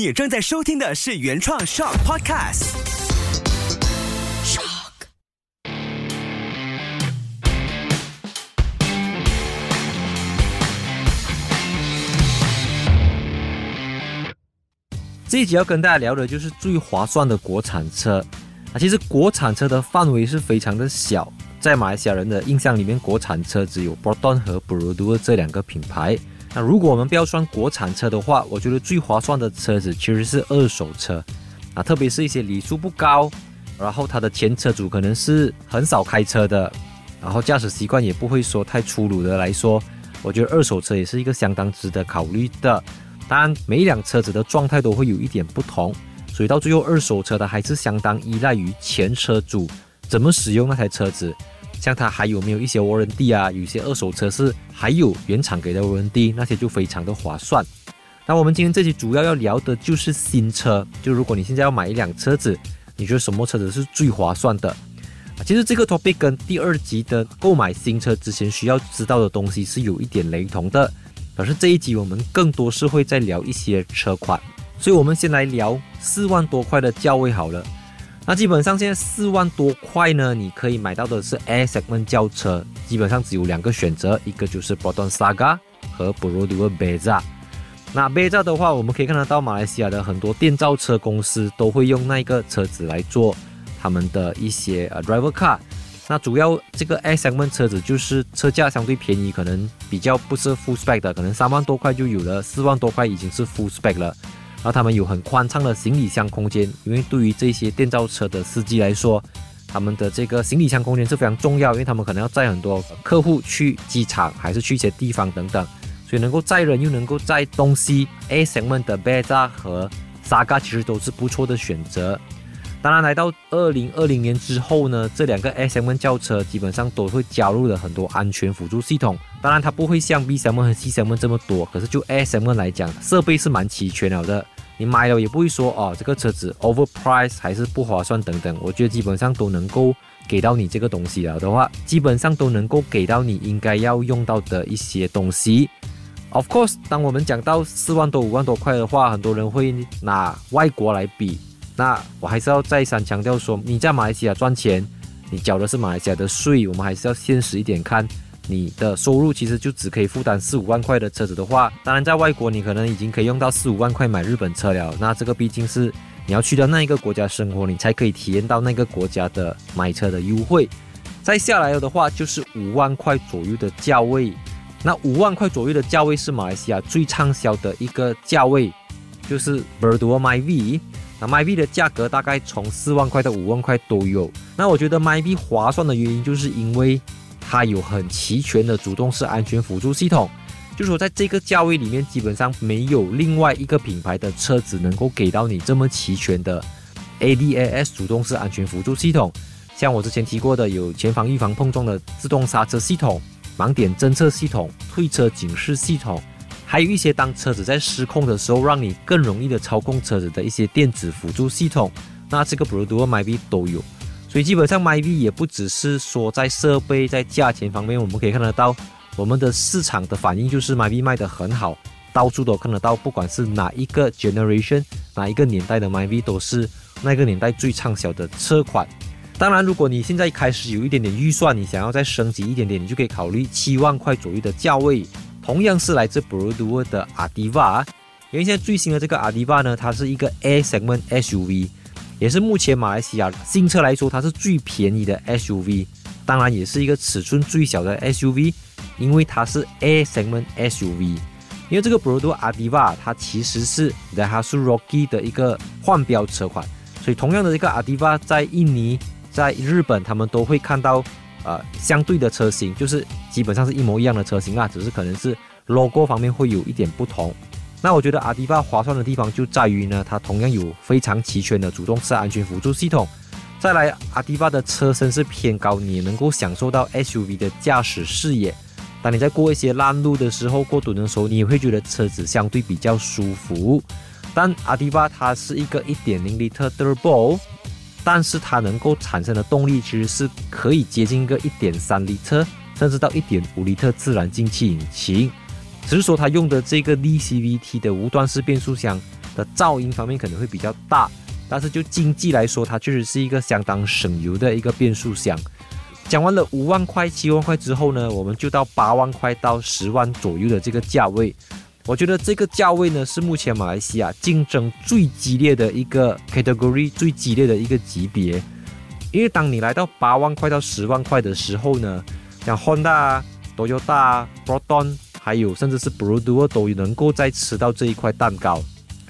你正在收听的是原创 Shock Podcast。Shock。这一集要跟大家聊的就是最划算的国产车。其实国产车的范围是非常的小，在马来西亚人的印象里面，国产车只有 Proton 和 Perodua 这两个品牌。那如果我们不要算国产车的话，我觉得最划算的车子其实是二手车啊，特别是一些里数不高，然后它的前车主可能是很少开车的，然后驾驶习惯也不会说太粗鲁的来说，我觉得二手车也是一个相当值得考虑的。当然每一辆车子的状态都会有一点不同，所以到最后二手车它还是相当依赖于前车主怎么使用那台车子，像它还有没有一些 warranty 啊，有些二手车是还有原厂给的 warranty， 那些就非常的划算。那我们今天这期主要要聊的就是新车，就如果你现在要买一辆车子，你觉得什么车子是最划算的？其实这个 topic 跟第二集的购买新车之前需要知道的东西是有一点雷同的，可是这一集我们更多是会再聊一些车款，所以我们先来聊4万多块的价位好了。那基本上现在4万多块呢，你可以买到的是 Air Segment 轿车，基本上只有两个选择，一个就是 Proton Saga 和 Perodua Bezza。 那 Bezza 的话，我们可以看得到马来西亚的很多电召车公司都会用那个车子来做他们的一些 Driver Car。 那主要这个 Air Segment 车子就是车价相对便宜，可能比较不是 Full Spec 的，可能3万多块就有了，4万多块已经是 Full Spec 了。然后他们有很宽敞的行李箱空间，因为对于这些电召车的司机来说，他们的这个行李箱空间是非常重要，因为他们可能要载很多客户去机场还是去一些地方等等，所以能够载人又能够载东西， A segment 的 Bezza 和 Saga 其实都是不错的选择。当然来到2020年之后呢，这两个 A segment 轿车基本上都会加入了很多安全辅助系统，当然它不会像 B segment 和 C segment 这么多，可是就 A segment 来讲，设备是蛮齐全了的，你买了也不会说哦这个车子 overprice 还是不划算等等，我觉得基本上都能够给到你这个东西了的话，基本上都能够给到你应该要用到的一些东西。Of course 当我们讲到4万多5万多块的话，很多人会拿外国来比，那我还是要再三强调说，你在马来西亚赚钱，你缴的是马来西亚的税，我们还是要现实一点看，你的收入其实就只可以负担4-5万块的车子的话，当然在外国你可能已经可以用到4-5万块买日本车了，那这个毕竟是你要去到那一个国家生活，你才可以体验到那个国家的买车的优惠。再下来的话就是5万块左右的价位，那5万块左右的价位是马来西亚最畅销的一个价位，就是 Perodua Myvi。那 Myvi 的价格大概从4万块到5万块都有。那我觉得 Myvi 划算的原因就是因为它有很齐全的主动式安全辅助系统，就是说在这个价位里面基本上没有另外一个品牌的车子能够给到你这么齐全的 ADAS 主动式安全辅助系统，像我之前提过的有前方预防碰撞的自动刹车系统、盲点侦测系统、退车警示系统，还有一些当车子在失控的时候让你更容易的操控车子的一些电子辅助系统，那这个 Perodua Myvi 都有。所以基本上 Myvi 也不只是说在设备在价钱方面，我们可以看得到我们的市场的反应就是 Myvi 卖得很好，到处都看得到，不管是哪一个 generation 哪一个年代的 Myvi 都是那个年代最畅销的车款。当然如果你现在开始有一点点预算，你想要再升级一点点，你就可以考虑7万块左右的价位，同样是来自 Perodua 的 Adiva。 因为现在最新的这个 Adiva 呢，它是一个 A segment SUV， 也是目前马来西亚新车来说它是最便宜的 SUV， 当然也是一个尺寸最小的 SUV， 因为它是 A segment SUV。 因为这个 Perodua Adiva 它其实是 Dehatsu 的一个换标车款，所以同样的这个 Adiva 在印尼在日本他们都会看到相对的车型，就是基本上是一模一样的车型啊，只是可能是 logo 方面会有一点不同。那我觉得 Adiva 划算的地方就在于呢，它同样有非常齐全的主动式安全辅助系统，再来 Adiva 的车身是偏高，你也能够享受到 SUV 的驾驶视野，当你在过一些烂路的时候过墩的时候，你也会觉得车子相对比较舒服。但 Adiva 它是一个 1.0L Turbo，但是它能够产生的动力其实是可以接近一个 1.3L 甚至到 1.5L 自然进气引擎，只是说它用的这个 DCVT 的无段式变速箱，的噪音方面可能会比较大，但是就经济来说，它确实是一个相当省油的一个变速箱。讲完了5万块、7万块之后呢，我们就到8万块到10万左右的这个价位。我觉得这个价位呢，是目前马来西亚竞争最激烈的一个 category， 最激烈的一个级别。因为当你来到8万块到10万块的时候呢，像 Honda、Toyota、Proton， 还有甚至是 Perodua 都能够再吃到这一块蛋糕。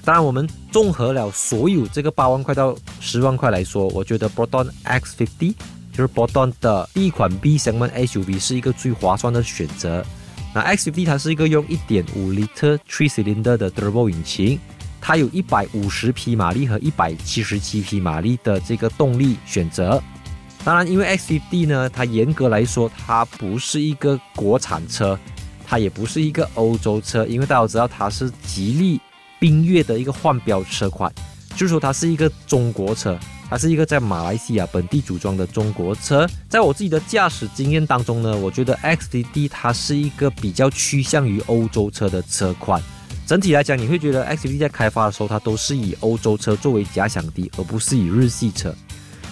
当然，我们综合了所有这个8万块到10万块来说，我觉得 Proton X50 就是 Proton 的第一款 B 型的 SUV 是一个最划算的选择。那 X50 它是一个用 1.5L 3 cylinder 的 turbo 引擎，它有150匹马力和177匹马力的这个动力选择。当然因为 X50 呢，它严格来说它不是一个国产车，它也不是一个欧洲车，因为大家知道它是吉利缤越的一个换标车款，就是说它是一个中国车，它是一个在马来西亚本地组装的中国车。在我自己的驾驶经验当中呢，我觉得 X50 它是一个比较趋向于欧洲车的车款。整体来讲，你会觉得 X50 在开发的时候，它都是以欧洲车作为假想敌，而不是以日系车。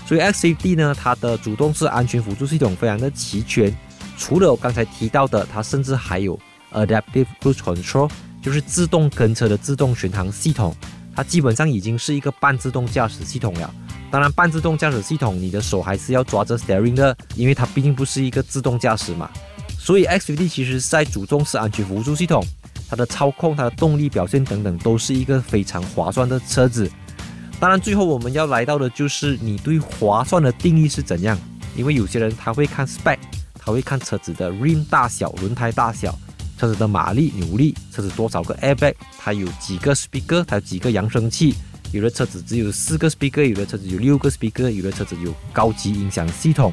所以 X50 呢，它的主动式安全辅助系统非常的齐全，除了我刚才提到的，它甚至还有 Adaptive Cruise Control， 就是自动跟车的自动巡航系统。它基本上已经是一个半自动驾驶系统了。当然半自动驾驶系统你的手还是要抓着 steering 的，因为它毕竟不是一个自动驾驶嘛。所以 X50 其实在主动式安全辅助系统，它的操控、它的动力表现等等都是一个非常划算的车子。当然最后我们要来到的就是你对划算的定义是怎样，因为有些人他会看 spec， 他会看车子的 rim 大小、轮胎大小、车子的马力、扭力、车子多少个 airbag， 它有几个 speaker， 它有几个扬声器，有的车子只有4个 speaker， 有的车子有6个 speaker， 有的车子有高级音响系统。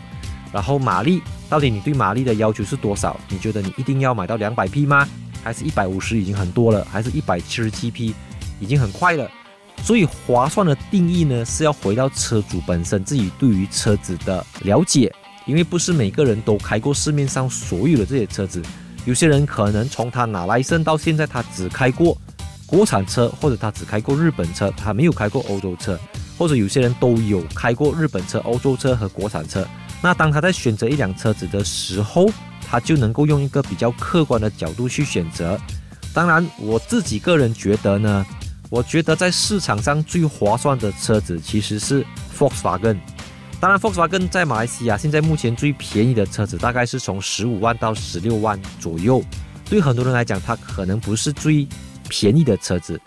然后马力，到底你对马力的要求是多少？你觉得你一定要买到200匹吗？还是150已经很多了？还是177匹已经很快了？所以划算的定义呢，是要回到车主本身自己对于车子的了解，因为不是每个人都开过市面上所有的这些车子。有些人可能从他拿来生到现在，他只开过国产车，或者他只开过日本车，他没有开过欧洲车，或者有些人都有开过日本车、欧洲车和国产车。那当他在选择一辆车子的时候，他就能够用一个比较客观的角度去选择。当然我自己个人觉得呢，我觉得在市场上最划算的车子其实是 Volkswagen。 当然 Volkswagen 在马来西亚现在目前最便宜的车子大概是从15万到16万左右，对很多人来讲它可能不是最便宜的车子，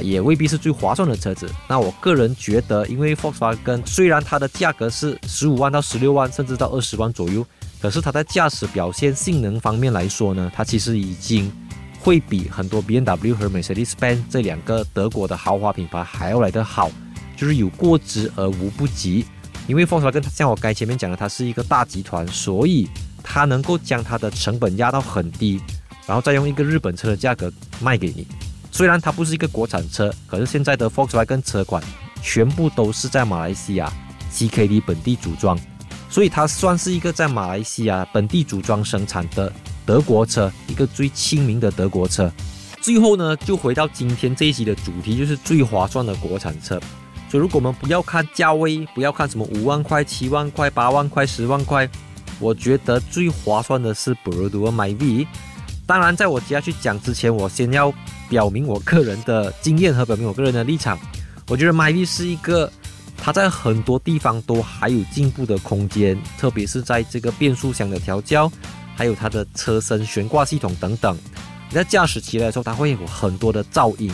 也未必是最划算的车子。那我个人觉得，因为 Volkswagen 虽然它的价格是15万到16万甚至到20万左右，可是它在驾驶表现、性能方面来说呢，它其实已经会比很多 BMW 和 Mercedes-Benz 这两个德国的豪华品牌还要来得好，就是有过之而无不及。因为 Volkswagen 像我刚才前面讲的，它是一个大集团，所以它能够将它的成本压到很低，然后再用一个日本车的价格卖给你。虽然它不是一个国产车，可是现在的 Volkswagen 车款全部都是在马来西亚 CKD 本地组装，所以它算是一个在马来西亚本地组装生产的德国车，一个最亲民的德国车。最后呢，就回到今天这一集的主题，就是最划算的国产车。所以如果我们不要看价位，不要看什么5万块、7万块、8万块、10万块，我觉得最划算的是 Perodua Myvi。当然在我接下去讲之前，我先要表明我个人的经验和表明我个人的立场。我觉得 Myvi 是一个它在很多地方都还有进步的空间，特别是在这个变速箱的调教，还有它的车身悬挂系统等等。你在驾驶起来的时候，它会有很多的噪音，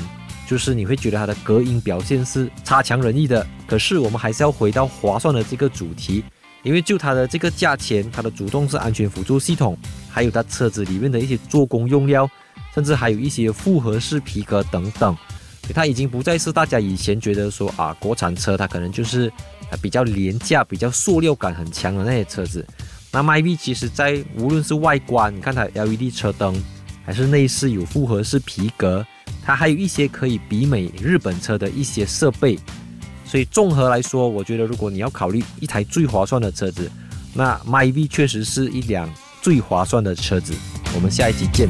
就是你会觉得它的隔音表现是差强人意的。可是我们还是要回到划算的这个主题，因为就它的这个价钱，它的主动式安全辅助系统，还有它车子里面的一些做工用料，甚至还有一些复合式皮革等等，它已经不再是大家以前觉得说国产车它可能就是比较廉价、比较塑料感很强的那些车子。那 Myvi 其实在无论是外观，你看它 LED 车灯，还是内饰有复合式皮革，它还有一些可以比美日本车的一些设备。所以综合来说，我觉得如果你要考虑一台最划算的车子，那 Myvi 确实是一辆最划算的车子。我们下一集见。